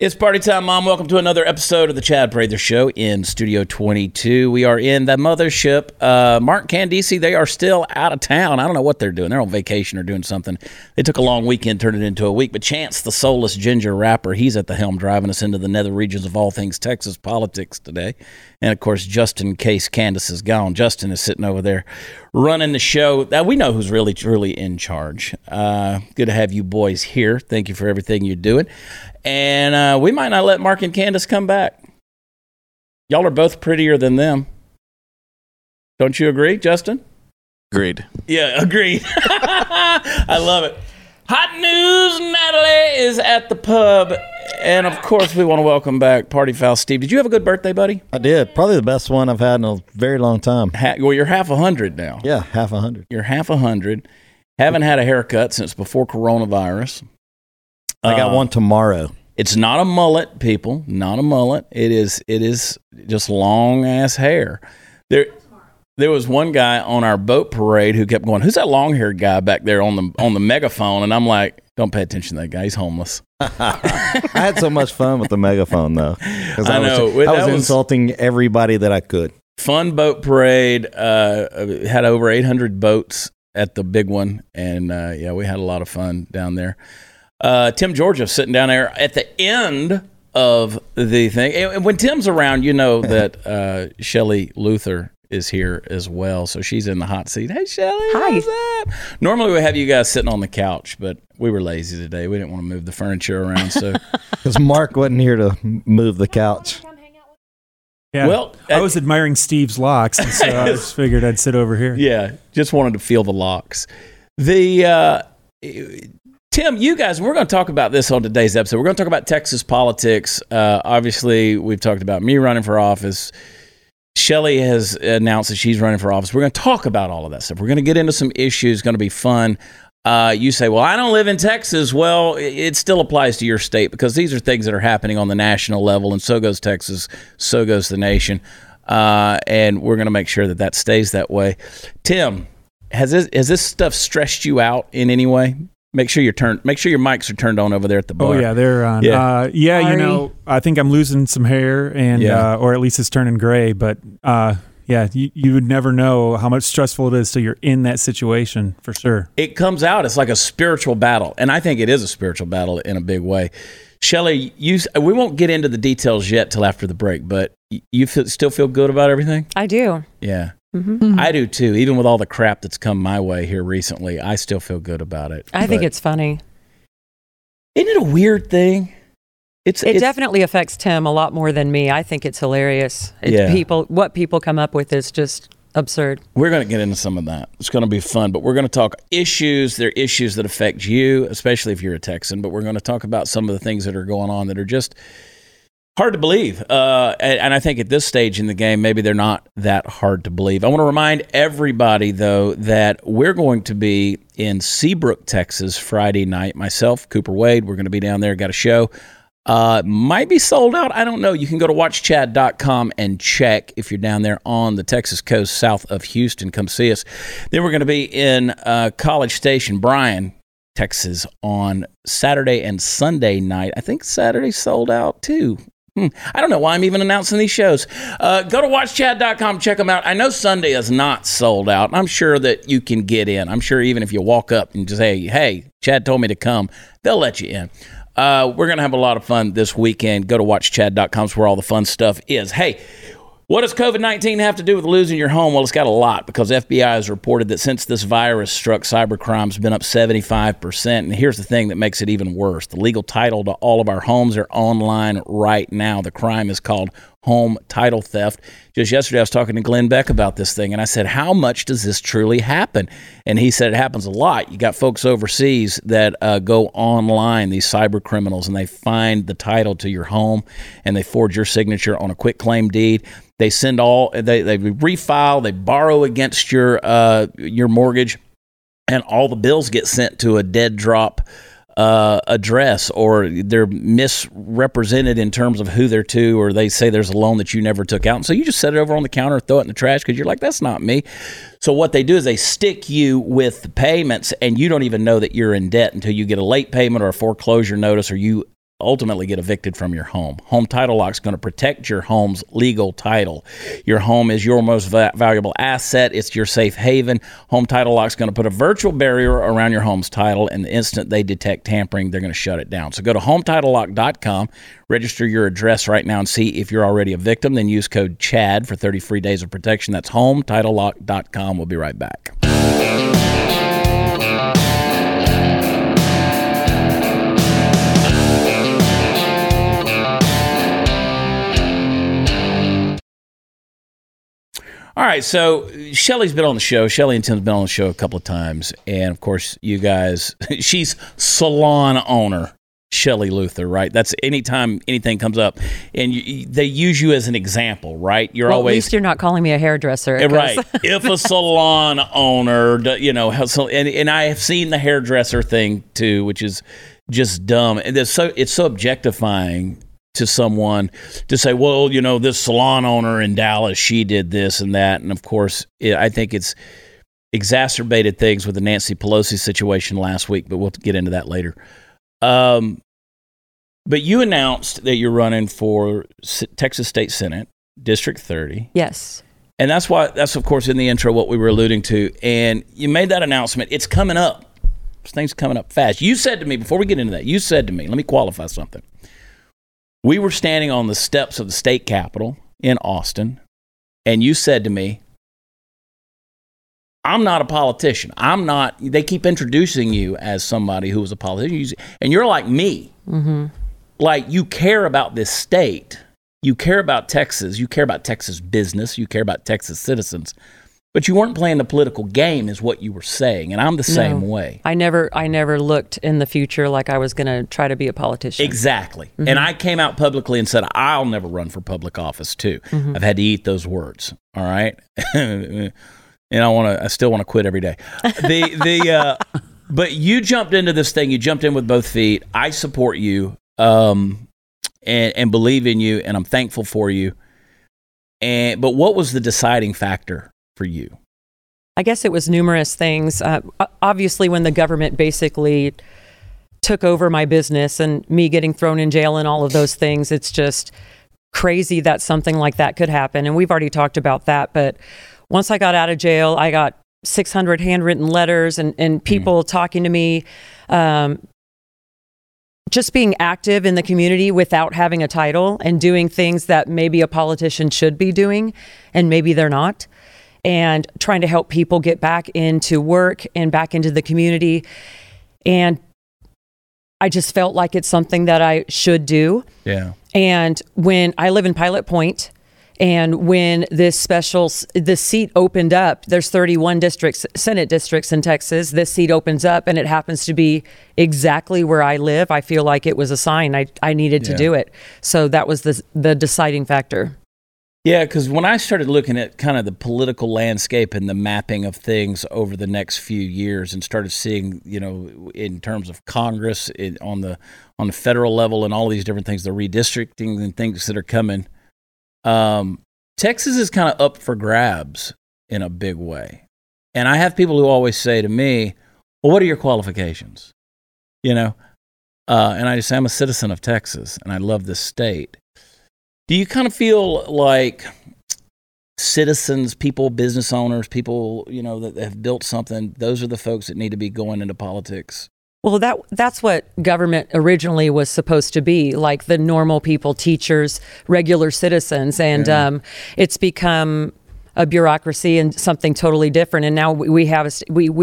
It's party time, Mom. Welcome to another episode of the Chad Prather Show in Studio 22. We are in the mothership. Mark Candice, they are still out of town. I don't know what they're doing. They're on vacation or doing something. They took a long weekend, turned it into a week. But Chance, the soulless ginger rapper, he's at the helm driving us into the nether regions of all things Texas politics today. And, of course, just in case Candace is gone, Justin is sitting over there running the show. We know who's really, truly in charge. Good to have you boys here. Thank you for everything you're doing. And we might not let Mark and Candace come back. Y'all are both prettier than them. Don't you agree, Justin? Agreed. Yeah, agreed. I love it. Hot news, Natalie is at the pub. And, of course, we want to welcome back Party Foul Steve. Did you have a good birthday, buddy? I did. Probably the best one I've had in a very long time. Well, you're half 100 now. Yeah, half 100. You're half 100. Haven't had a haircut since before coronavirus. I got one tomorrow. It's not a mullet, people. Not a mullet. It is just long ass hair. There was one guy on our boat parade who kept going, "Who's that long haired guy back there on the megaphone?" And I'm like, "Don't pay attention to that guy. He's homeless." I had so much fun with the megaphone though, because I was insulting everybody that I could. Fun boat parade. Had over 800 boats at the big one, and yeah, we had a lot of fun down there. Tim Georgeff sitting down there at the end of the thing. And when Tim's around, you know that Shelley Luther is here as well. So she's in the hot seat. Hey, Shelley. Hi. What's up? Normally we have you guys sitting on the couch, but we were lazy today. We didn't want to move the furniture around. Because Mark wasn't here to move the couch. Yeah. Well, I was admiring Steve's locks, and so I just figured I'd sit over here. Yeah, just wanted to feel the locks. Tim, you guys, we're going to talk about this on today's episode. We're going to talk about Texas politics. Obviously, we've talked about me running for office. Shelley has announced that she's running for office. We're going to talk about all of that stuff. We're going to get into some issues. It's going to be fun. You say, well, I don't live in Texas. Well, it still applies to your state because these are things that are happening on the national level, and so goes Texas, so goes the nation. And we're going to make sure that that stays that way. Tim, has this stuff stressed you out in any way? Make sure your mics are turned on over there at the bar. Oh yeah, they're on. Yeah, you know, I think I'm losing some hair, and or at least it's turning gray. But you would never know how much stressful it is till you're in that situation for sure. It comes out. It's like a spiritual battle, and I think it is a spiritual battle in a big way. Shelley, we won't get into the details yet till after the break, but you still feel good about everything? I do. Yeah. Mm-hmm. I do too. Even with all the crap that's come my way here recently, I still feel good about it. I think it's funny. Isn't it a weird thing? It definitely affects Tim a lot more than me. I think it's hilarious. What people come up with is just absurd. We're going to get into some of that. It's going to be fun, but we're going to talk issues. There are issues that affect you, especially if you're a Texan, but we're going to talk about some of the things that are going on that are just hard to believe, and I think at this stage in the game, maybe they're not that hard to believe. I want to remind everybody, though, that we're going to be in Seabrook, Texas, Friday night. Myself, Cooper Wade, we're going to be down there, got a show. Might be sold out, I don't know. You can go to WatchChad.com and check if you're down there on the Texas coast south of Houston. Come see us. Then we're going to be in College Station, Bryan, Texas, on Saturday and Sunday night. I think Saturday sold out, too. I don't know why I'm even announcing these shows. Go to WatchChad.com, check them out. I know Sunday is not sold out. I'm sure that you can get in. I'm sure even if you walk up and just say, hey, Chad told me to come, they'll let you in. We're going to have a lot of fun this weekend. Go to WatchChad.com. It's where all the fun stuff is. Hey, what does COVID-19 have to do with losing your home? Well, it's got a lot because FBI has reported that since this virus struck, cybercrime's been up 75%. And here's the thing that makes it even worse. The legal title to all of our homes are online right now. The crime is called home title theft. Just yesterday, I was talking to Glenn Beck about this thing, and I said, how much does this truly happen? And he said it happens a lot. You got folks overseas that go online, these cyber criminals, and they find the title to your home, and they forge your signature on a quick claim deed. They send they refile, they borrow against your mortgage, and all the bills get sent to a dead drop address, or they're misrepresented in terms of who they're to, or they say there's a loan that you never took out. And so you just set it over on the counter, throw it in the trash because you're like, that's not me. So what they do is they stick you with payments, and you don't even know that you're in debt until you get a late payment or a foreclosure notice, or you ultimately get evicted from your home. Home Title Lock is going to protect your home's legal title. Your home is your most valuable asset. It's your safe haven. Home Title Lock is going to put a virtual barrier around your home's title, and the instant they detect tampering, they're going to shut it down. So go to HomeTitleLock.com, register your address right now, and see if you're already a victim. Then use code CHAD for 30 free days of protection. That's HomeTitleLock.com. We'll be right back. All right, so Shelley's been on the show. Shelley and Tim's been on the show a couple of times. And, of course, you guys, she's salon owner, Shelley Luther, right? That's anytime anything comes up. And they use you as an example, right? You're well, always, at least you're not calling me a hairdresser. Right. If a salon owner, you know, and I have seen the hairdresser thing, too, which is just dumb. And it's so objectifying to someone to say, well, you know, this salon owner in Dallas, she did this and that. And, of course, I think it's exacerbated things with the Nancy Pelosi situation last week, but we'll get into that later. But you announced that you're running for Texas State Senate, District 30. Yes. And that's, of course, in the intro what we were alluding to. And you made that announcement. It's coming up. This thing's coming up fast. You said to me, before we get into that, let me qualify something. We were standing on the steps of the state capitol in Austin, and you said to me, I'm not a politician. I'm not. They keep introducing you as somebody who was a politician, and you're like me. Mm-hmm. Like, you care about this state. You care about Texas. You care about Texas business. You care about Texas citizens. But you weren't playing the political game is what you were saying, and I'm the same way. I never looked in the future like I was going to try to be a politician. Exactly. Mm-hmm. And I came out publicly and said, I'll never run for public office, too. Mm-hmm. I've had to eat those words, all right? And I still want to quit every day. But you jumped into this thing. You jumped in with both feet. I support you and believe in you, and I'm thankful for you. But what was the deciding factor for you? I guess it was numerous things. Obviously, when the government basically took over my business and me getting thrown in jail and all of those things, it's just crazy that something like that could happen. And we've already talked about that. But once I got out of jail, I got 600 handwritten letters and people talking to me. Just being active in the community without having a title and doing things that maybe a politician should be doing and maybe they're not, and trying to help people get back into work and back into the community. And I just felt like it's something that I should do. Yeah. And when I live in Pilot Point, and when this seat opened up, there's 31 districts, Senate districts in Texas. This seat opens up and it happens to be exactly where I live. I feel like it was a sign. I needed to do it. So that was the deciding factor. Yeah, because when I started looking at kind of the political landscape and the mapping of things over the next few years and started seeing, you know, in terms of Congress, on the federal level and all these different things, the redistricting and things that are coming, Texas is kind of up for grabs in a big way. And I have people who always say to me, well, what are your qualifications? You know, and I just say, I'm a citizen of Texas and I love this state. Do you kind of feel like citizens, people, business owners, people, you know, that have built something, those are the folks that need to be going into politics? Well, that's what government originally was supposed to be, like the normal people, teachers, regular citizens. And it's become a bureaucracy and something totally different. And now we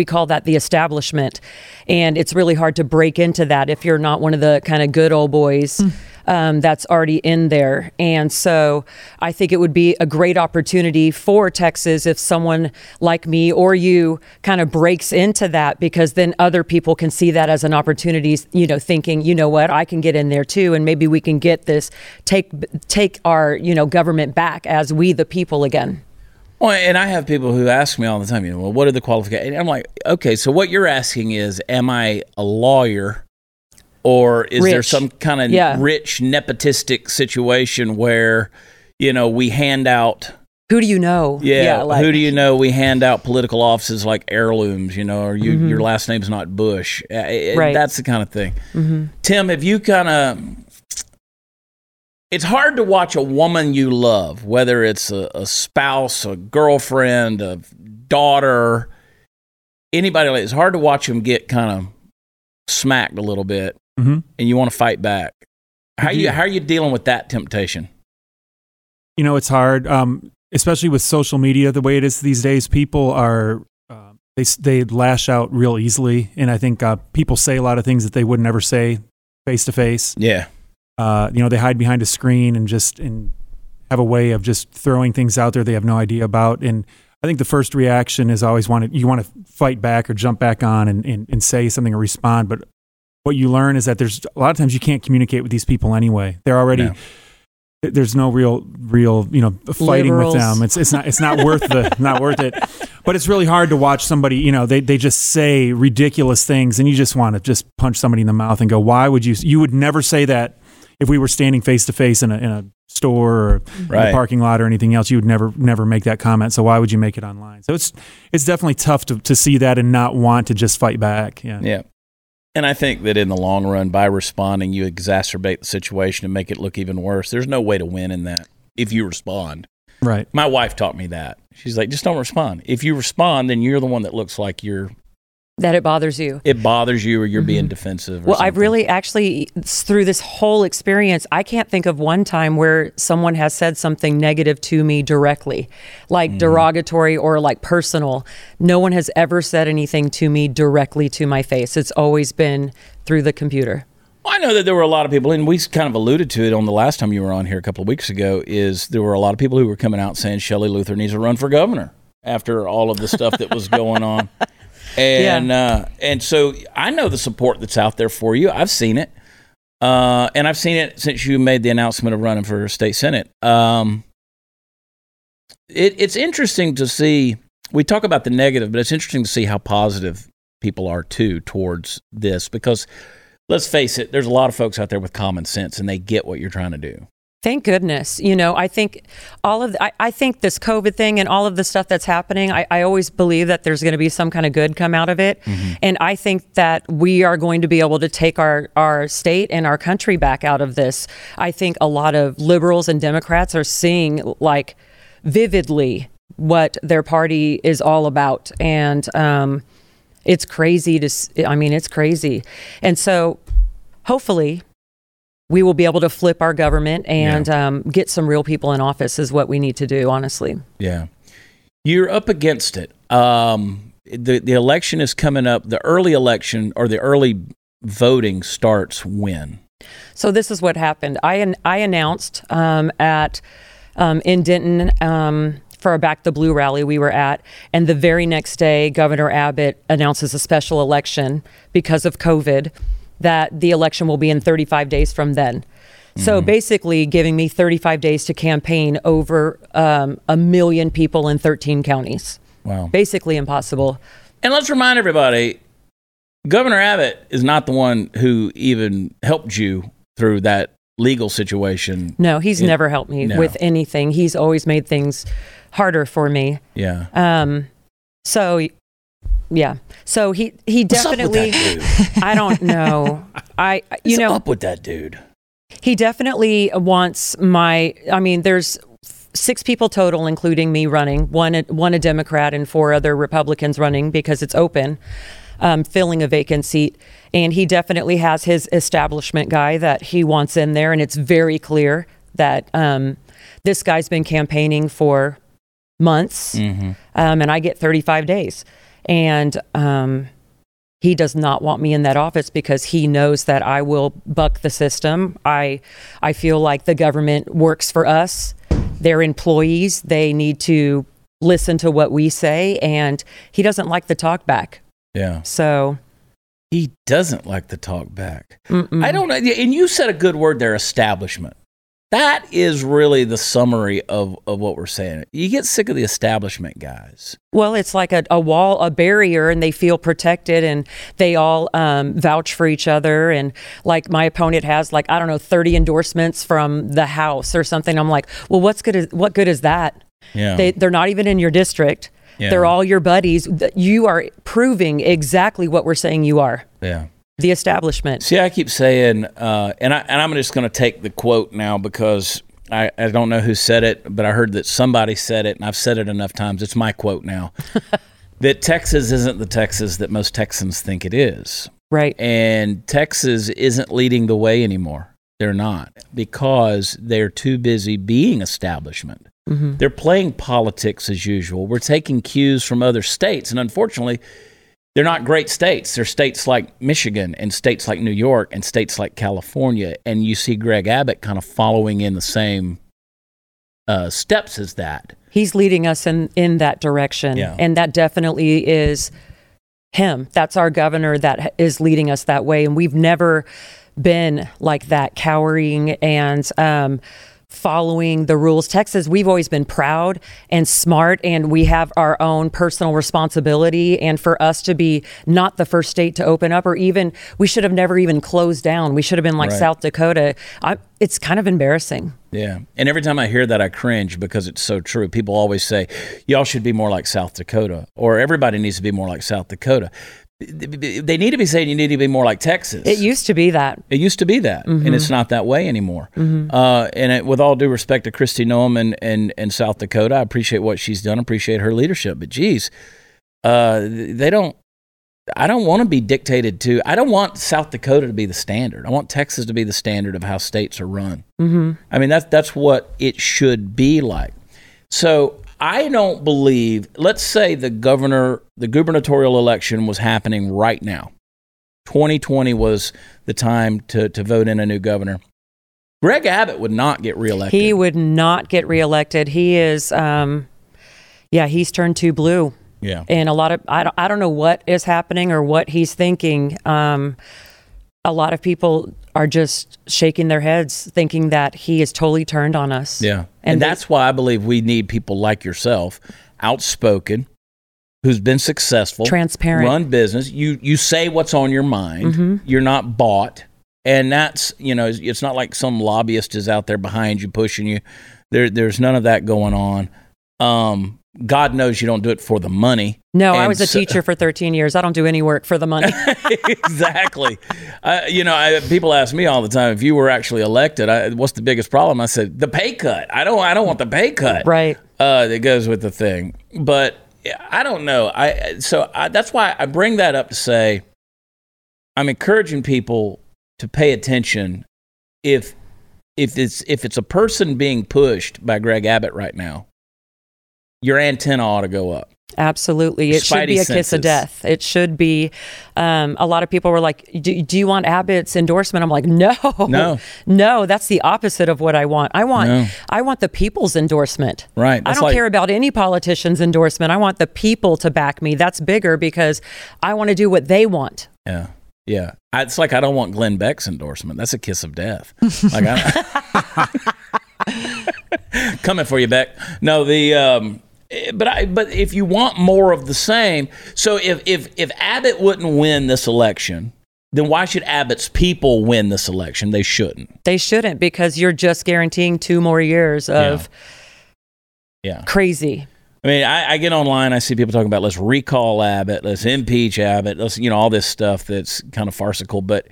call that the establishment. And it's really hard to break into that if you're not one of the kind of good old boys that's already in there. And so I think it would be a great opportunity for Texas if someone like me or you kind of breaks into that, because then other people can see that as an opportunity, you know, thinking, you know what, I can get in there too. And maybe we can get this, take our, you know, government back as we the people again. Well, and I have people who ask me all the time, you know, well, what are the qualifications? And I'm like, okay, so what you're asking is, am I a lawyer, or is rich? There some kind of rich nepotistic situation where, you know, we hand out Who do you know? Yeah, like, who do you know? We hand out political offices like heirlooms, you know, or you, mm-hmm. your last name's not Bush. Right. That's the kind of thing. Mm-hmm. Tim, if you kind of... It's hard to watch a woman you love, whether it's a spouse, a girlfriend, a daughter, anybody like that. It's hard to watch them get kind of smacked a little bit, mm-hmm. and you want to fight back. How are you dealing with that temptation? You know, it's hard. Especially with social media, the way it is these days, people are, they lash out real easily. And I think people say a lot of things that they would never say face to face. Yeah. You know, they hide behind a screen and just have a way of just throwing things out there they have no idea about. And I think the first reaction is always you want to fight back or jump back on and say something or respond. But what you learn is that there's a lot of times you can't communicate with these people anyway. They're already... No. There's no real, you know, fighting Liberals. With them. It's not worth the, not worth it. But it's really hard to watch somebody, you know, they just say ridiculous things and you just want to just punch somebody in the mouth and go, why would you would never say that if we were standing face to face in a store or right. in a parking lot or anything else. You would never make that comment. So why would you make it online? So it's definitely tough to see that and not want to just fight back. Yeah. And I think that in the long run, by responding, you exacerbate the situation and make it look even worse. There's no way to win in that if you respond. Right. My wife taught me that. She's like, just don't respond. If you respond, then you're the one that looks like you're... That it bothers you. It bothers you or you're mm-hmm. being defensive. Well, something. I really actually, through this whole experience, I can't think of one time where someone has said something negative to me directly, like mm-hmm. derogatory or like personal. No one has ever said anything to me directly to my face. It's always been through the computer. Well, I know that there were a lot of people, and we kind of alluded to it on the last time you were on here a couple of weeks ago, is there were a lot of people who were coming out saying Shelley Luther needs to run for governor after all of the stuff that was going on. And and so I know the support that's out there for you. I've seen it, and I've seen it since you made the announcement of running for state senate. It's interesting to see. We talk about the negative, but it's interesting to see how positive people are too towards this. Because let's face it, there's a lot of folks out there with common sense, and they get what you're trying to do. Thank goodness. You know, I think all of I think this COVID thing and all of the stuff that's happening, I always believe that there's going to be some kind of good come out of it. Mm-hmm. And I think that we are going to be able to take our state and our country back out of this. I think a lot of liberals and Democrats are seeing like vividly what their party is all about. And it's crazy it's crazy. And so hopefully we will be able to flip our government and get some real people in office is what we need to do, honestly. Yeah. You're up against it. The election is coming up. The early election or the early voting starts when? So this is what happened. I announced in Denton for our Back the Blue rally we were at. And the very next day, Governor Abbott announces a special election because of COVID, that the election will be in 35 days from then. So mm-hmm. basically giving me 35 days to campaign over 1 million people in 13 counties. Wow. Basically impossible. And let's remind everybody, Governor Abbott is not the one who even helped you through that legal situation. No, he's never helped me with anything. He's always made things harder for me. Yeah. Yeah. So he definitely, I don't know. What's up with that dude? He definitely wants there's 6 people total, including me running, one a Democrat and 4 other Republicans running because it's open, filling a vacant seat. And he definitely has his establishment guy that he wants in there. And it's very clear that this guy's been campaigning for months mm-hmm. And I get 35 days. And he does not want me in that office because he knows that I will buck the system. I feel like the government works for us. They're employees. They need to listen to what we say. And he doesn't like the talk back. Yeah. So he doesn't like the talk back. Mm-mm. I don't know. And you said a good word there, establishment. That is really the summary of what we're saying. You get sick of the establishment guys. Well, it's like a wall, a barrier, and they feel protected, and they all vouch for each other. And like my opponent has, like, I don't know, 30 endorsements from the House or something. I'm like, well, what good is that? Yeah. They're not even in your district. Yeah. They're all your buddies. You are proving exactly what we're saying you are. Yeah. The establishment. See, I keep saying, and I'm just going to take the quote now because I don't know who said it, but I heard that somebody said it, and I've said it enough times. It's my quote now. That Texas isn't the Texas that most Texans think it is. Right. And Texas isn't leading the way anymore. They're not, because they're too busy being establishment. Mm-hmm. They're playing politics as usual. We're taking cues from other states, and unfortunately, they're not great states. They're states like Michigan and states like New York and states like California, and you see Greg Abbott kind of following in the same steps as that. He's leading us in that direction, yeah. And that definitely is him. That's our governor that is leading us that way, and we've never been like that, cowering and following the rules. Texas, we've always been proud and smart, and we have our own personal responsibility, and for us to be not the first state to open up, or even we should have never even closed down. We should have been like right. South Dakota. It's kind of embarrassing. Yeah. And every time I hear that, I cringe because it's so true. People always say, y'all should be more like South Dakota, or everybody needs to be more like South Dakota. They need to be saying you need to be more like Texas. It used to be that. Mm-hmm. And it's not that way anymore. Mm-hmm. And with all due respect to Kristi Noem and South Dakota, I appreciate what she's done, appreciate her leadership. But geez, I don't want to be dictated to. I don't want South Dakota to be the standard. I want Texas to be the standard of how states are run. Mm-hmm. I mean, that's what it should be like. So I don't believe, let's say the gubernatorial election was happening right now. 2020 was the time to vote in a new governor. Greg Abbott would not get reelected. He would not get reelected. He is, he's turned too blue. Yeah. And a lot of, I don't know what is happening or what he's thinking. A lot of people are just shaking their heads thinking that he is totally turned on us. Yeah. And that's why I believe we need people like yourself, outspoken, who's been successful, transparent, run business. You say what's on your mind. Mm-hmm. You're not bought. And that's, it's not like some lobbyist is out there behind you, pushing you. There's none of that going on. God knows you don't do it for the money. No, and I was a teacher for 13 years. I don't do any work for the money. Exactly. People ask me all the time, if you were actually elected, what's the biggest problem? I said, the pay cut. I don't want the pay cut. Right. That goes with the thing. But I don't know. That's why I bring that up to say I'm encouraging people to pay attention if it's a person being pushed by Greg Abbott right now. Your antenna ought to go up. Absolutely. It should be a kiss of death. It should be. A lot of people were like, do you want Abbott's endorsement? I'm like, no, that's the opposite of what I want. I want the people's endorsement. Right. I don't care about any politician's endorsement. I want the people to back me. That's bigger because I want to do what they want. Yeah. Yeah. It's like, I don't want Glenn Beck's endorsement. That's a kiss of death. Like coming for you, Beck. No, but if you want more of the same, so if Abbott wouldn't win this election, then why should Abbott's people win this election? They shouldn't. They shouldn't, because you're just guaranteeing 2 more years of crazy. I mean, I get online, I see people talking about let's recall Abbott, let's impeach Abbott, let's all this stuff that's kind of farcical, but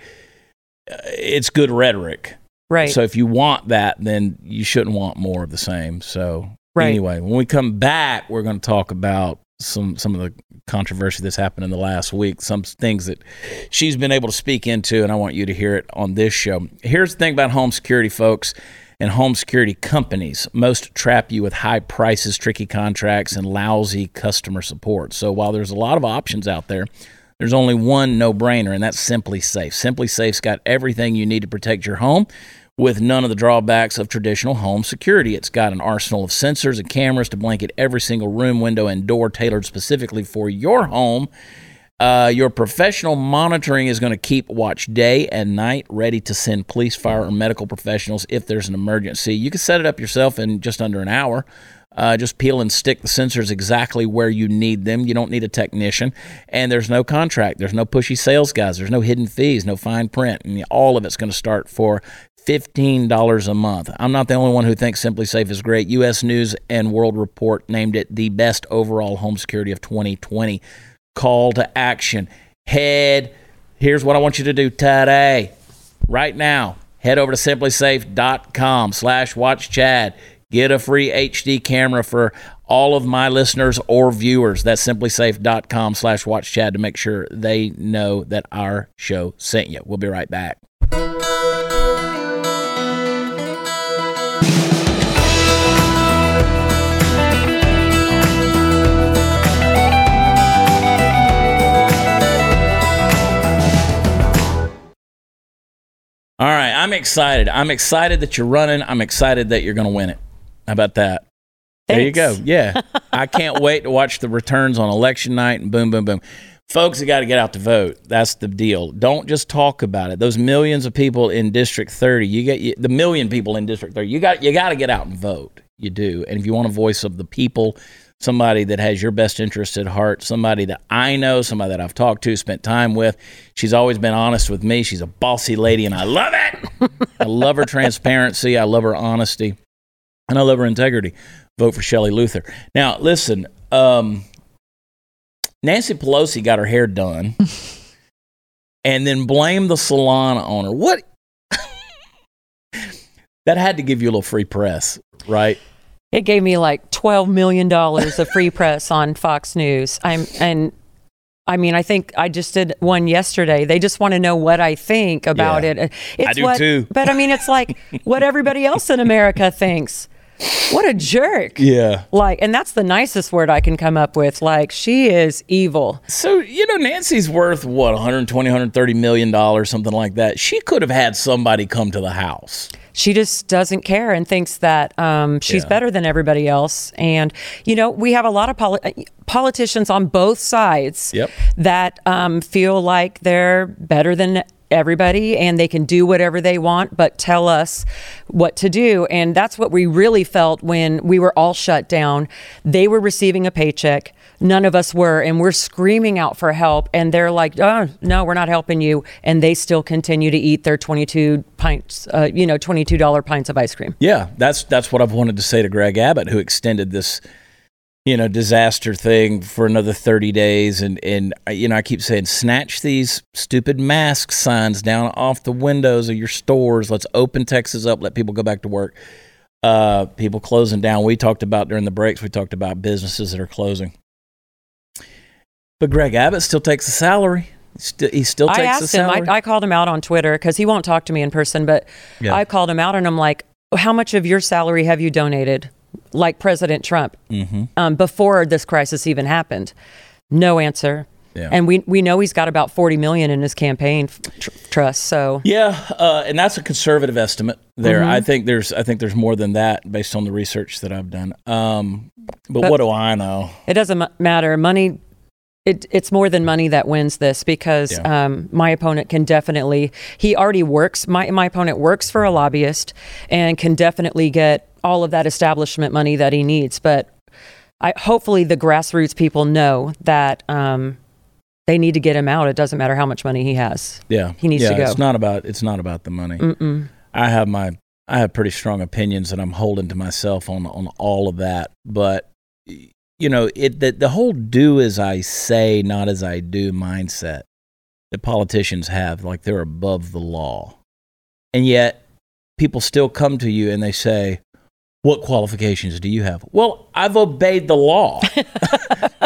it's good rhetoric. Right. So if you want that, then you shouldn't want more of the same. So anyway, when we come back, we're going to talk about some of the controversy that's happened in the last week, some things that she's been able to speak into, and I want you to hear it on this show. Here's the thing about home security, folks, and home security companies. Most trap you with high prices, tricky contracts, and lousy customer support. So while there's a lot of options out there, there's only one no-brainer, and that's SimpliSafe. SimpliSafe's got everything you need to protect your home with none of the drawbacks of traditional home security. It's got an arsenal of sensors and cameras to blanket every single room, window, and door, tailored specifically for your home. Your professional monitoring is going to keep watch day and night, ready to send police, fire, or medical professionals if there's an emergency. You can set it up yourself in just under an hour. Just peel and stick the sensors exactly where you need them. You don't need a technician. And there's no contract. There's no pushy sales guys. There's no hidden fees, no fine print. And all of it's going to start for $15 a month. I'm not the only one who thinks SimpliSafe is great. U.S. News and World Report named it the best overall home security of 2020. Call to action. Here's what I want you to do today. Right now, head over to SimpliSafe.com/WatchChad. Get a free HD camera for all of my listeners or viewers. That's SimpliSafe.com/WatchChad to make sure they know that our show sent you. We'll be right back. All right, I'm excited. I'm excited that you're running. I'm excited that you're going to win it. How about that? Thanks. There you go. Yeah. I can't wait to watch the returns on election night and boom, boom, boom. Folks, you got to get out to vote. That's the deal. Don't just talk about it. Those millions of people in District 30, the million people in District 30, you got to get out and vote. You do. And if you want a voice of the people, somebody that has your best interest at heart, somebody that I know, somebody that I've talked to, spent time with. She's always been honest with me. She's a bossy lady, and I love it. I love her transparency. I love her honesty, and I love her integrity. Vote for Shelley Luther. Now, listen, Nancy Pelosi got her hair done and then blamed the salon owner. What? That had to give you a little free press, right? It gave me like $12 million of free press on Fox News. I think I just did one yesterday. They just want to know what I think about it. It's I do too. But I mean, it's like what everybody else in America thinks. What a jerk. Yeah. Like, and that's the nicest word I can come up with. Like, she is evil. So, you know, Nancy's worth, what, $120, $130 million, something like that. She could have had somebody come to the house. She just doesn't care and thinks that she's better than everybody else. And, you know, we have a lot of politicians on both sides that feel like they're better than everybody and they can do whatever they want but tell us what to do. And that's what we really felt when we were all shut down. They were receiving a paycheck, none of us were, and we're screaming out for help, and they're like, oh no, we're not helping you, and they still continue to eat their $22 pints of ice cream. That's what I've wanted to say to Greg Abbott, who extended this disaster thing for another 30 days. And I keep saying, snatch these stupid mask signs down off the windows of your stores. Let's open Texas up. Let people go back to work. People closing down. We talked about during the breaks, we talked about businesses that are closing. But Greg Abbott still takes a salary. He still takes a salary. I asked him, I called him out on Twitter because he won't talk to me in person, but I called him out and I'm like, how much of your salary have you donated? Like President Trump, before this crisis even happened. No answer. Yeah. And we know he's got about 40 million in his campaign trust. So and that's a conservative estimate there. Mm-hmm. I think there's more than that based on the research that I've done. But what do I know? It doesn't matter. Money. It's more than money that wins this, because my opponent can definitely. He already works. My opponent works for a lobbyist and can definitely get all of that establishment money that he needs. But hopefully the grassroots people know that they need to get him out. It doesn't matter how much money he has. Yeah, he needs to go. It's not about the money. Mm-mm. I have pretty strong opinions that I'm holding to myself on all of that. But you know, the whole do as I say, not as I do mindset that politicians have, like they're above the law, and yet people still come to you and they say, what qualifications do you have? Well, I've obeyed the law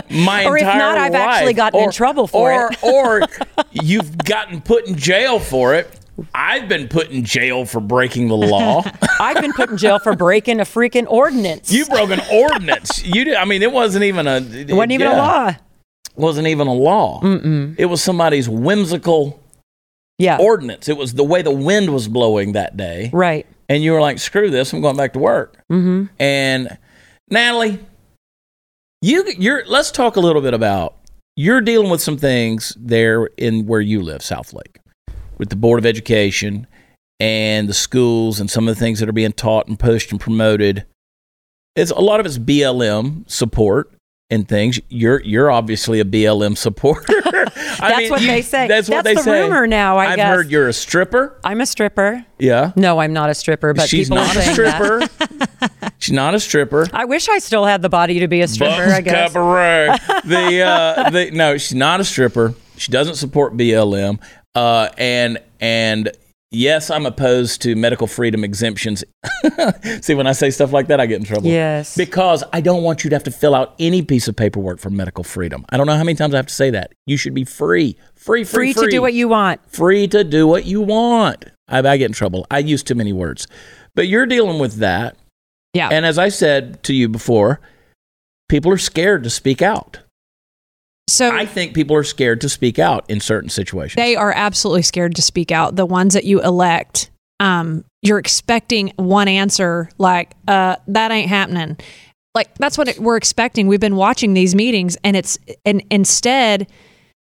my or entire life. Or if not, I've actually gotten in trouble for it. or you've gotten put in jail for it. I've been put in jail for breaking the law. I've been put in jail for breaking a freaking ordinance. You broke an ordinance. It wasn't even a... It wasn't even a law. It wasn't even a law. Mm-mm. It was somebody's whimsical ordinance. It was the way the wind was blowing that day. Right. And you were like, screw this, I'm going back to work. Mm-hmm. And Natalie, let's talk a little bit about, you're dealing with some things there in where you live, South Lake, with the Board of Education and the schools and some of the things that are being taught and pushed and promoted. It's a lot of BLM support. and things, you're obviously a BLM supporter. That's what they say. That's the rumor now, I guess. I've heard you're a stripper. I'm a stripper. Yeah. No, I'm not a stripper, but she's not a stripper. She's not a stripper. I wish I still had the body to be a stripper, I guess. Cabaret. No, she's not a stripper. She doesn't support BLM. And yes, I'm opposed to medical freedom exemptions. See, when I say stuff like that, I get in trouble. Yes. Because I don't want you to have to fill out any piece of paperwork for medical freedom. I don't know how many times I have to say that. You should be free. Free to do what you want. Free to do what you want. I get in trouble. I use too many words. But you're dealing with that. Yeah. And as I said to you before, people are scared to speak out. So I think people are scared to speak out in certain situations. They are absolutely scared to speak out. The ones that you elect, you're expecting one answer, like, that ain't happening. Like, that's what we're expecting. We've been watching these meetings, and instead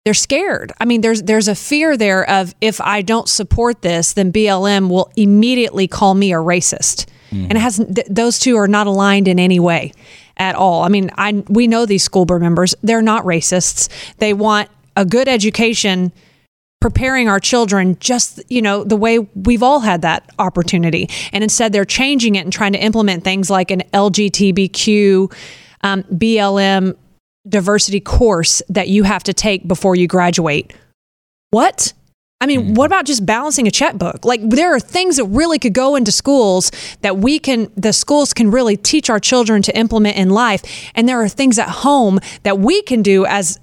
they're scared. I mean, there's a fear there of, if I don't support this, then BLM will immediately call me a racist. Mm. And it hasn't, those two are not aligned in any way at all. I mean, we know these school board members, they're not racists. They want a good education, preparing our children just, the way we've all had that opportunity. And instead they're changing it and trying to implement things like an LGBTQ, BLM diversity course that you have to take before you graduate. What? I mean, what about just balancing a checkbook? Like, there are things that really could go into schools that the schools can really teach our children to implement in life. And there are things at home that we can do as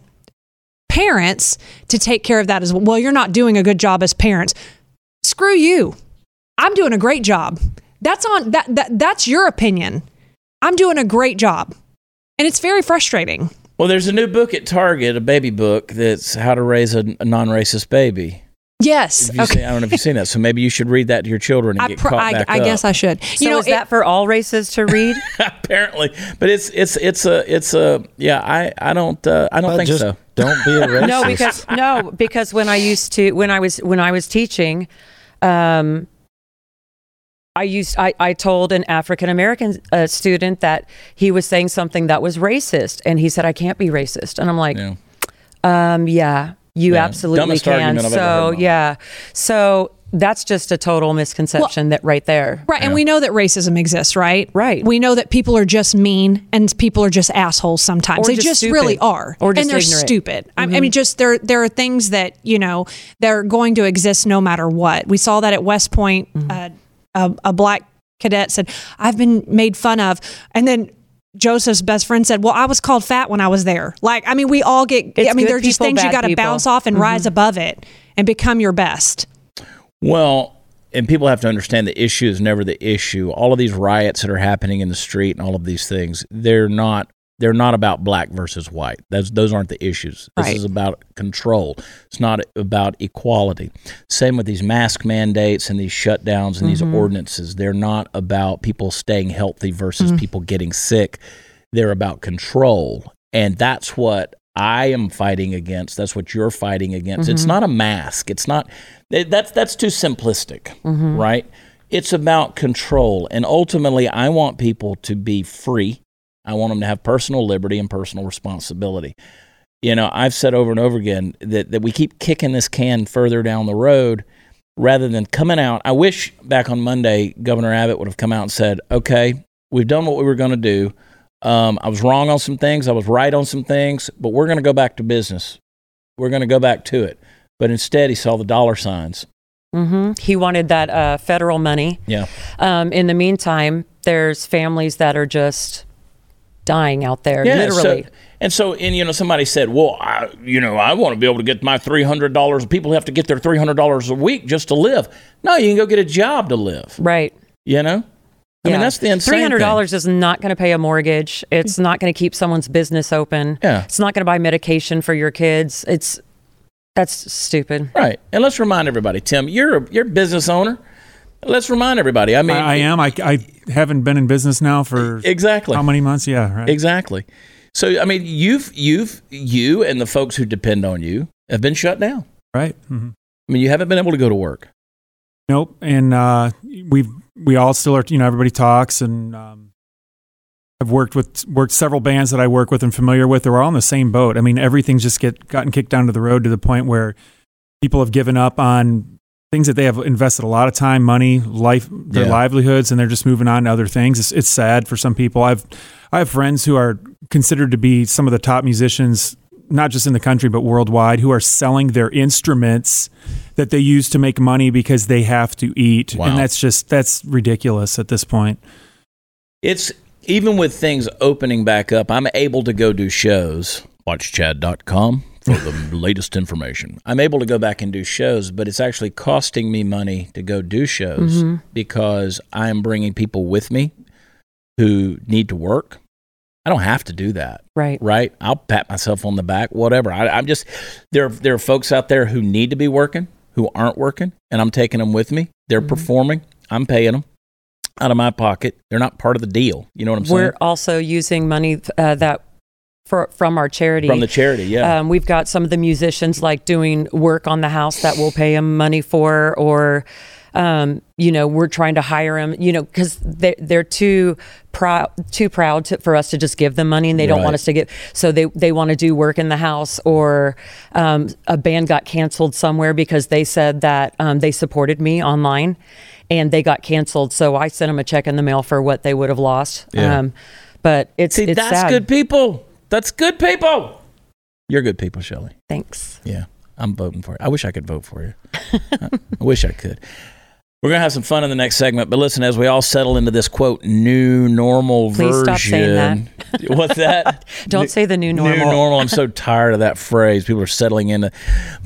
parents to take care of that as well. Well, you're not doing a good job as parents. Screw you. I'm doing a great job. That's on that's your opinion. I'm doing a great job. And it's very frustrating. Well, there's a new book at Target, a baby book, that's How to Raise a Non-Racist Baby. Yes. I don't know if you've seen that, so maybe you should read that to your children and I guess I should. Is that for all races to read? Apparently, but it's I don't think so. Don't be a racist. No, because when I was teaching, I told an African American student that he was saying something that was racist, and he said, "I can't be racist," and I'm like, absolutely can. So, yeah. So that's just a total misconception right there. Right. Yeah. And we know that racism exists, right? Right. We know that people are just mean and people are just assholes sometimes. They just really are. Or just ignorant. And they're stupid. Mm-hmm. I mean, just there are things that, they're going to exist no matter what. We saw that at West Point. Mm-hmm. A black cadet said, "I've been made fun of." And then Joseph's best friend said, "Well, I was called fat when I was there." Like, I mean, we all get, it's I mean, there are just things you got to bounce off and rise above it and become your best. Well, and people have to understand the issue is never the issue. All of these riots that are happening in the street and all of these things, they're not about black versus white. Those aren't the issues. This is about control. It's not about equality. Same with these mask mandates and these shutdowns and these ordinances. They're not about people staying healthy versus people getting sick. They're about control. And that's what I am fighting against. That's what you're fighting against. It's not a mask. It's not, that's too simplistic, right? It's about control. And ultimately, I want people to be free. I want them to have personal liberty and personal responsibility. I've said over and over again that we keep kicking this can further down the road rather than coming out. I wish back on Monday, Governor Abbott would have come out and said, "Okay, we've done what we were going to do. I was wrong on some things. I was right on some things, but we're going to go back to business. We're going to go back to it." But instead, he saw the dollar signs. Mm-hmm. He wanted that federal money. Yeah. In the meantime, there's families that are just dying out there, literally. So somebody said, "Well, I want to be able to get my $300. People have to get their $300 a week just to live." No, you can go get a job to live. Right. I mean, that's the insane thing. $300 is not going to pay a mortgage. It's not going to keep someone's business open. Yeah. It's not going to buy medication for your kids. That's stupid. Right. And let's remind everybody, Tim, you're a business owner. Let's remind everybody. I mean, I am. I haven't been in business now for how many months? Yeah, right. Exactly. So, I mean, you and the folks who depend on you have been shut down. Right. Mm-hmm. I mean, you haven't been able to go to work. Nope. And we all still are. Everybody talks, and I've worked several bands that I work with and familiar with. They're all in the same boat. I mean, everything's just gotten kicked down to the road to the point where people have given up on things that they have invested a lot of time, money, life, their livelihoods, and they're just moving on to other things. It's sad for some people. I have friends who are considered to be some of the top musicians, not just in the country, but worldwide, who are selling their instruments that they use to make money because they have to eat. Wow. And that's ridiculous at this point. It's even with things opening back up, I'm able to go do shows. WatchChad.com for the latest information. I'm able to go back and do shows, but it's actually costing me money to go do shows because I'm bringing people with me who need to work. I don't have to do that. Right. I'll pat myself on the back, whatever. There are folks out there who need to be working, who aren't working, and I'm taking them with me. They're performing. I'm paying them out of my pocket. They're not part of the deal. You know what I'm saying? We're also using money from our charity. From the charity, yeah. We've got some of the musicians like doing work on the house that we'll pay them money for, or we're trying to hire them, because they're too proud for us to just give them money, and they don't want us to give. So they want to do work in the house, or a band got canceled somewhere because they said that they supported me online, and they got canceled. So I sent them a check in the mail for what they would have lost. Yeah. But it's that's sad. Good people. That's good people. You're good people, Shelley. Thanks. Yeah, I'm voting for you. I wish I could vote for you. I wish I could. We're going to have some fun in the next segment, but listen, as we all settle into this, quote, new normal version. Please stop saying that. What's that? Don't say the new normal. New normal. I'm so tired of that phrase. People are settling into.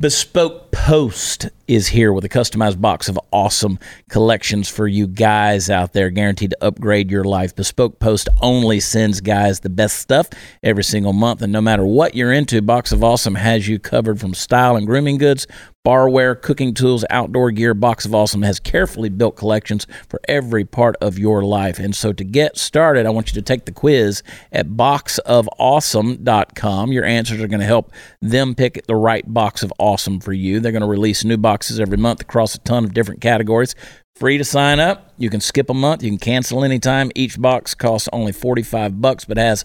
Bespoke Post is here with a customized box of awesome collections for you guys out there, guaranteed to upgrade your life. Bespoke Post only sends guys the best stuff every single month, and no matter what you're into, Box of Awesome has you covered, from style and grooming goods, barware, cooking tools, outdoor gear. Box of Awesome has carefully built collections for every part of your life. And so to get started, I want you to take the quiz at boxofawesome.com. Your answers are going to help them pick the right box of awesome for you. They're going to release new boxes every month across a ton of different categories. Free to sign up. You can skip a month. You can cancel anytime. Each box costs only $45, but has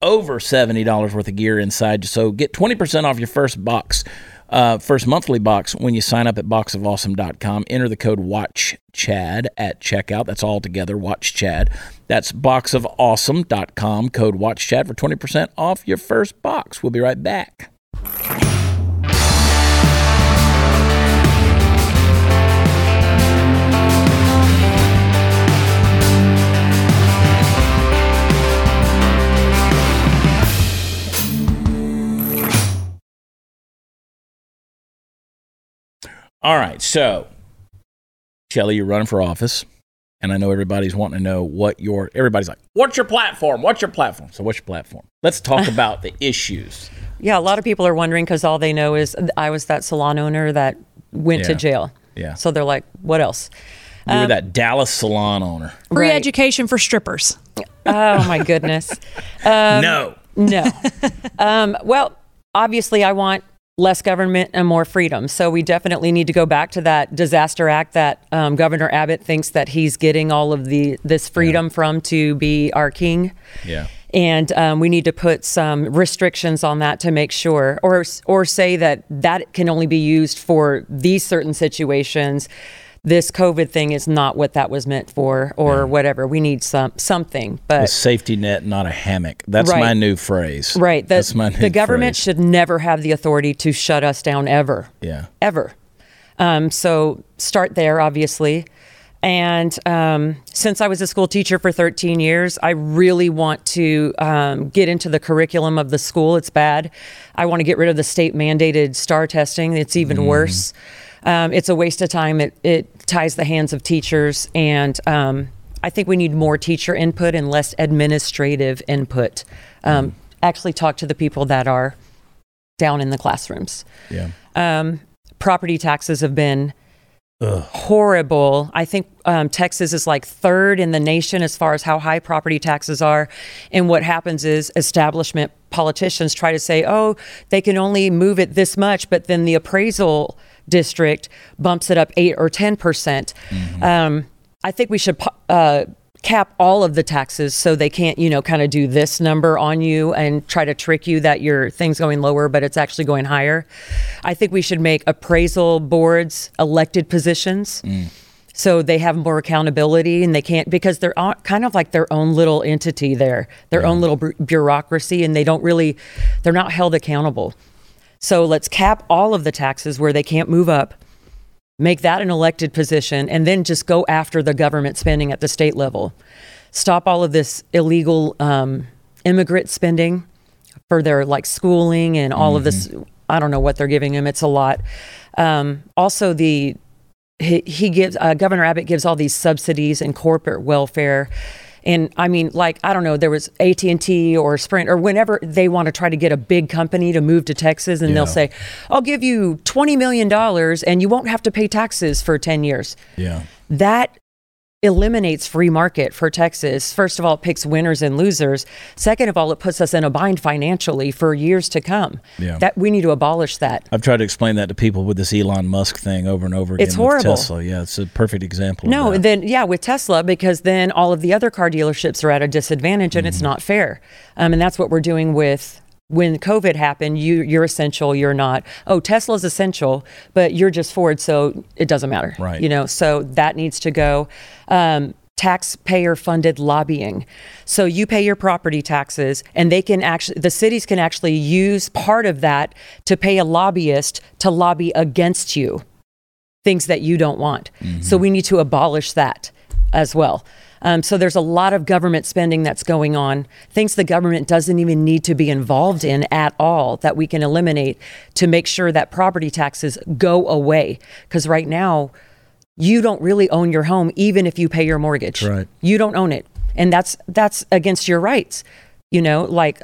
over $70 worth of gear inside. So get 20% off your first box. First monthly box when you sign up at boxofawesome.com. Enter the code WatchChad at checkout. That's all together, WatchChad. That's boxofawesome.com, code WatchChad for 20% off your first box. We'll be right back. All right, so, Shelley, you're running for office, and I know everybody's wanting to know everybody's like, what's your platform? What's your platform? So what's your platform? Let's talk about the issues. Yeah, a lot of people are wondering because all they know is I was that salon owner that went to jail. Yeah. So they're like, what else? You were that Dallas salon owner. Free education for strippers. Oh, my goodness. No. Well, obviously, I want less government and more freedom. So we definitely need to go back to that disaster act that Governor Abbott thinks that he's getting all of this freedom from to be our king. Yeah. And we need to put some restrictions on that to make sure, or say that can only be used for these certain situations. This COVID thing is not what that was meant for, or whatever. We need something. But a safety net, not a hammock. That's my new phrase. Right. That's my new phrase. The government should never have the authority to shut us down ever. Yeah. Ever. So start there, obviously. And since I was a school teacher for 13 years, I really want to get into the curriculum of the school. It's bad. I want to get rid of the state mandated STAR testing. It's even worse. It's a waste of time. It ties the hands of teachers, and I think we need more teacher input and less administrative input. Actually talk to the people that are down in the classrooms. Yeah. Property taxes have been horrible. I think Texas is like third in the nation as far as how high property taxes are. And what happens is establishment politicians try to say, oh, they can only move it this much, but then the appraisal district bumps it up 8 or 10%. I think we should cap all of the taxes so they can't, you know, kind of do this number on you and try to trick you that your thing's going lower, but it's actually going higher. I think we should make appraisal boards elected positions so they have more accountability, and they can't, because they're kind of like their own little entity there, their own little bureaucracy, and they don't really, they're not held accountable. So let's cap all of the taxes where they can't move up, make that an elected position, and then just go after the government spending at the state level. Stop all of this illegal immigrant spending for their like schooling and all of this. I don't know what they're giving them. It's a lot. Also, he gives Governor Abbott gives all these subsidies and corporate welfare. And I mean, like, I don't know, there was AT&T or Sprint or whenever they want to try to get a big company to move to Texas, and they'll say, I'll give you $20 million and you won't have to pay taxes for 10 years. Yeah. That eliminates free market for Texas. First of all, it picks winners and losers. Second of all, it puts us in a bind financially for years to come. Yeah. That we need to abolish that. I've tried to explain that to people with this Elon Musk thing over and over again. It's horrible. With Tesla. Yeah, it's a perfect example. No, and then with Tesla, because then all of the other car dealerships are at a disadvantage, and it's not fair. And that's what we're doing with when COVID happened. You're essential, you're not. Oh, Tesla's essential, but you're just Ford, so it doesn't matter. Right. You know, so that needs to go. Taxpayer-funded lobbying. So you pay your property taxes, and they can actually, the cities can actually use part of that to pay a lobbyist to lobby against you, things that you don't want. So we need to abolish that as well. So there's a lot of government spending that's going on, things the government doesn't even need to be involved in at all, that we can eliminate to make sure that property taxes go away. Because right now, you don't really own your home, even if you pay your mortgage. Right. You don't own it. And that's against your rights, you know, like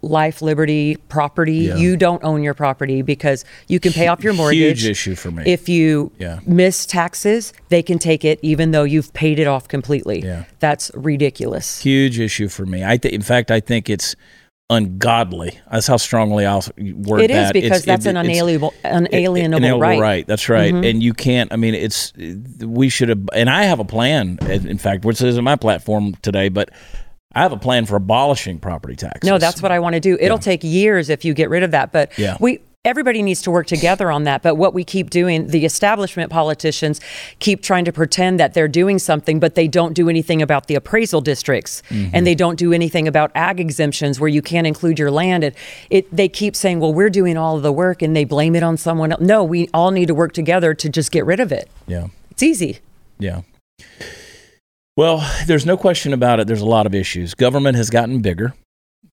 life, liberty, property. Yeah. You don't own your property because you can pay off your mortgage. Huge issue for me. If you miss taxes, they can take it even though you've paid it off completely. Yeah. That's ridiculous. Huge issue for me. In fact, I think it's ungodly. That's how strongly I'll word it that. It is, because that's an unalienable right. Right. That's right. And you can't, I mean, it's, we should have, and I have a plan, in fact, which isn't my platform today, but I have a plan for abolishing property taxes. No, that's what I want to do. It'll take years if you get rid of that, but everybody needs to work together on that. But what we keep doing, the establishment politicians keep trying to pretend that they're doing something, but they don't do anything about the appraisal districts, and they don't do anything about ag exemptions where you can't include your land. And they keep saying, well, we're doing all of the work, and they blame it on someone else. No, we all need to work together to just get rid of it. Yeah. It's easy. Yeah. Well, there's no question about it. There's a lot of issues. Government has gotten bigger.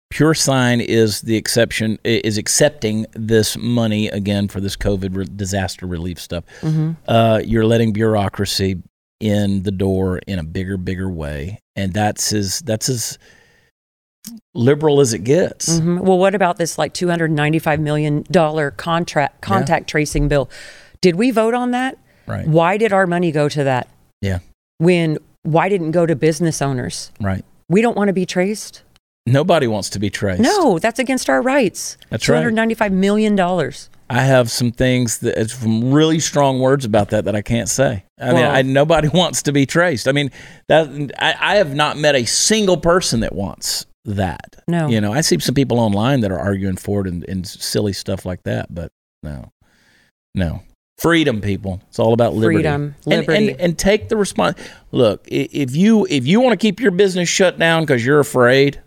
Pure Sign is the exception, is accepting this money again for this COVID disaster relief stuff. You're letting bureaucracy in the door in a bigger way, and that's as liberal as it gets. Well, what about this like $295 million contact tracing bill? Did we vote on that? Right. Why did our money go to that? Yeah. Why didn't it go to business owners? Right. We don't want to be traced. Nobody wants to be traced. No, that's against our rights. That's right. $295 million. I have some things that it's from really strong words about that I can't say. I mean, nobody wants to be traced. I mean, I have not met a single person that wants that. No. You know, I see some people online that are arguing for it and silly stuff like that, but no. Freedom, people. It's all about liberty. Freedom, liberty. And take the response. Look, if you want to keep your business shut down because you're afraid,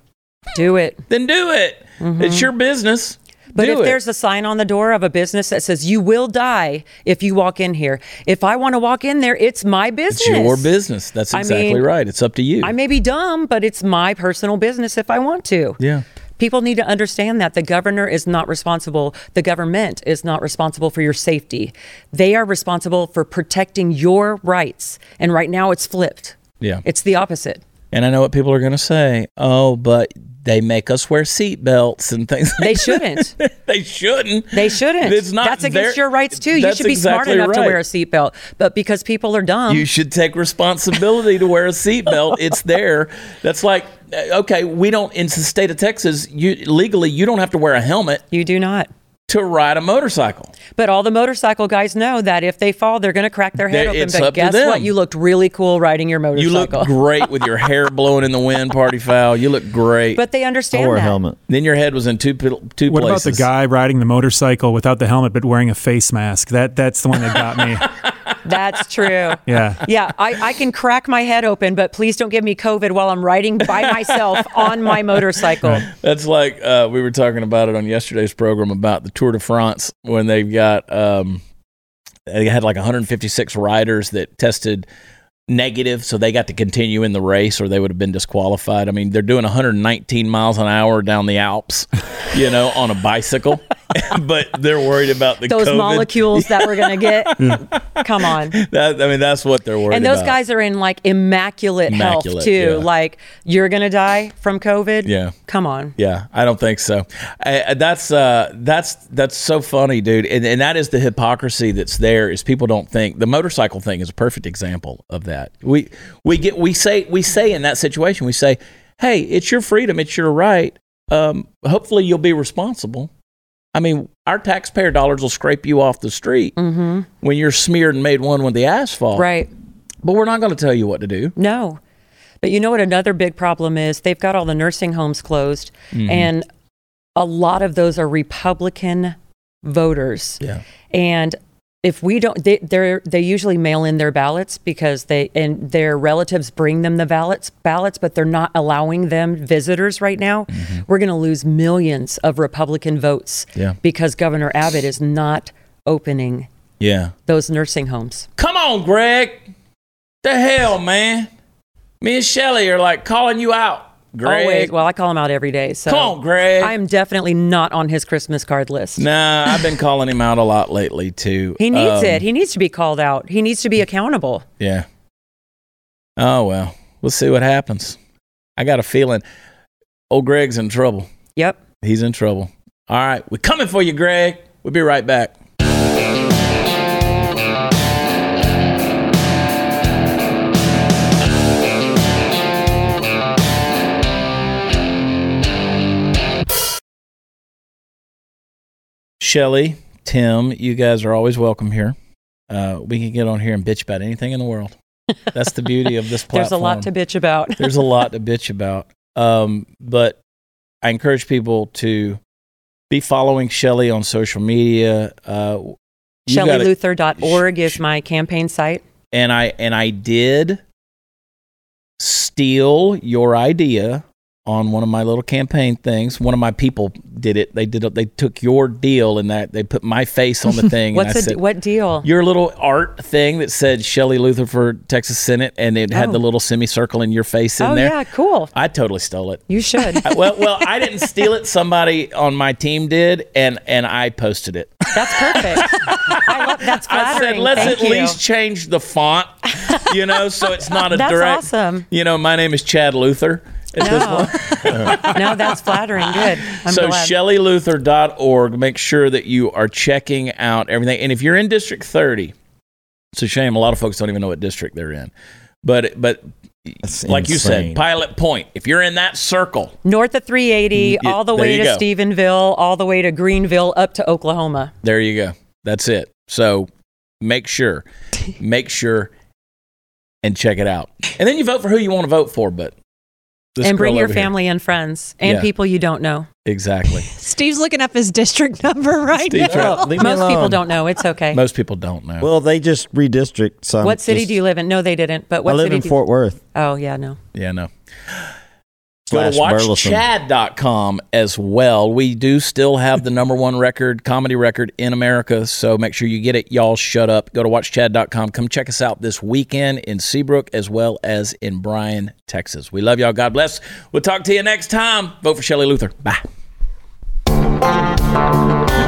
do it. Then do it. It's your business. But if there's a sign on the door of a business that says, you will die if you walk in here. If I want to walk in there, it's my business. It's your business. That's exactly right. It's up to you. I may be dumb, but it's my personal business if I want to. Yeah. People need to understand that the governor is not responsible. The government is not responsible for your safety. They are responsible for protecting your rights. And right now it's flipped. Yeah. It's the opposite. And I know what people are going to say. Oh, but they make us wear seatbelts and things like that. They shouldn't. They shouldn't. It's not. That's against your rights, too. You should be smart enough to wear a seatbelt. But because people are dumb. You should take responsibility to wear a seatbelt. It's there. That's like, okay, in the state of Texas, legally, you don't have to wear a helmet. You do not. to ride a motorcycle. But all the motorcycle guys know that if they fall, they're going to crack their head open. But guess what? You looked really cool riding your motorcycle. You look great with your hair blowing in the wind, party foul. You look great. But they understand that. Or a helmet. Then your head was in two places. What about the guy riding the motorcycle without the helmet but wearing a face mask? That's the one that got me. That's true. Yeah. Yeah. I can crack my head open, but please don't give me COVID while I'm riding by myself on my motorcycle. That's like we were talking about it on yesterday's program about the Tour de France when they had like 156 riders that tested negative, so they got to continue in the race or they would have been disqualified. I mean, they're doing 119 miles an hour down the Alps, on a bicycle. But they're worried about those COVID molecules that we're going to get. Come on. That's what they're worried about. And those guys are in like immaculate health too. Yeah. Like, you're going to die from COVID? Yeah. Come on. Yeah, I don't think so. That's so funny, dude. And that is the hypocrisy that's there, is people don't think. The motorcycle thing is a perfect example of that. We say in that situation, we say, hey, it's your freedom, it's your right. Hopefully you'll be responsible. I mean, our taxpayer dollars will scrape you off the street when you're smeared and made one with the asphalt. Right. But we're not going to tell you what to do. No. But you know what another big problem is? They've got all the nursing homes closed, and a lot of those are Republican voters. Yeah. And if we don't, they usually mail in their ballots because their relatives bring them the ballots, but they're not allowing them visitors right now. Mm-hmm. We're going to lose millions of Republican votes because Governor Abbott is not opening those nursing homes. Come on, Greg. The hell, man. Me and Shelley are like calling you out. Greg. Always. Well, I call him out every day. So come on, Greg. I am definitely not on his Christmas card list. Nah, I've been calling him out a lot lately, too. He needs it. He needs to be called out. He needs to be accountable. Yeah. Oh, well. We'll see what happens. I got a feeling old Greg's in trouble. Yep. He's in trouble. All right. We're coming for you, Greg. We'll be right back. Shelley, Tim, you guys are always welcome here. We can get on here and bitch about anything in the world. That's the beauty of this platform. There's a lot to bitch about. There's a lot to bitch about. But I encourage people to be following Shelley on social media. ShelleyLuther.org is my campaign site. And I did steal your idea on one of my little campaign things. One of my people did it. They took your deal and that they put my face on the thing. What deal? Your little art thing that said Shelley Luther for Texas Senate, and it had the little semicircle in your face in there. Oh yeah, cool. I totally stole it. You should. Well, I didn't steal it. Somebody on my team did, and I posted it. That's perfect. That's flattering. I said, let's at least change the font, so it's not a that's direct. That's awesome. My name is Chad Luther. No, that's flattering. Good. So ShelleyLuther.org. Make sure that you are checking out everything. And if you're in District 30, it's a shame. A lot of folks don't even know what district they're in. But that's like insane. You said, Pilot Point. If you're in that circle. North of 380, all the way to Stephenville, all the way to Greenville, up to Oklahoma. There you go. That's it. So make sure and check it out. And then you vote for who you want to vote for, but. And bring your family and friends and people you don't know. Exactly. Steve's looking up his district number right now. Most people don't know. It's okay. Most people don't know. Well, they just redistrict some. What city do you live in? No, they didn't. But I live in Fort Worth. Oh, yeah, no. Yeah, no. Go to WatchChad.com as well. We do still have the number one comedy record in America, so make sure you get it. Y'all shut up. Go to WatchChad.com. Come check us out this weekend in Seabrook as well as in Bryan, Texas. We love y'all. God bless. We'll talk to you next time. Vote for Shelley Luther. Bye.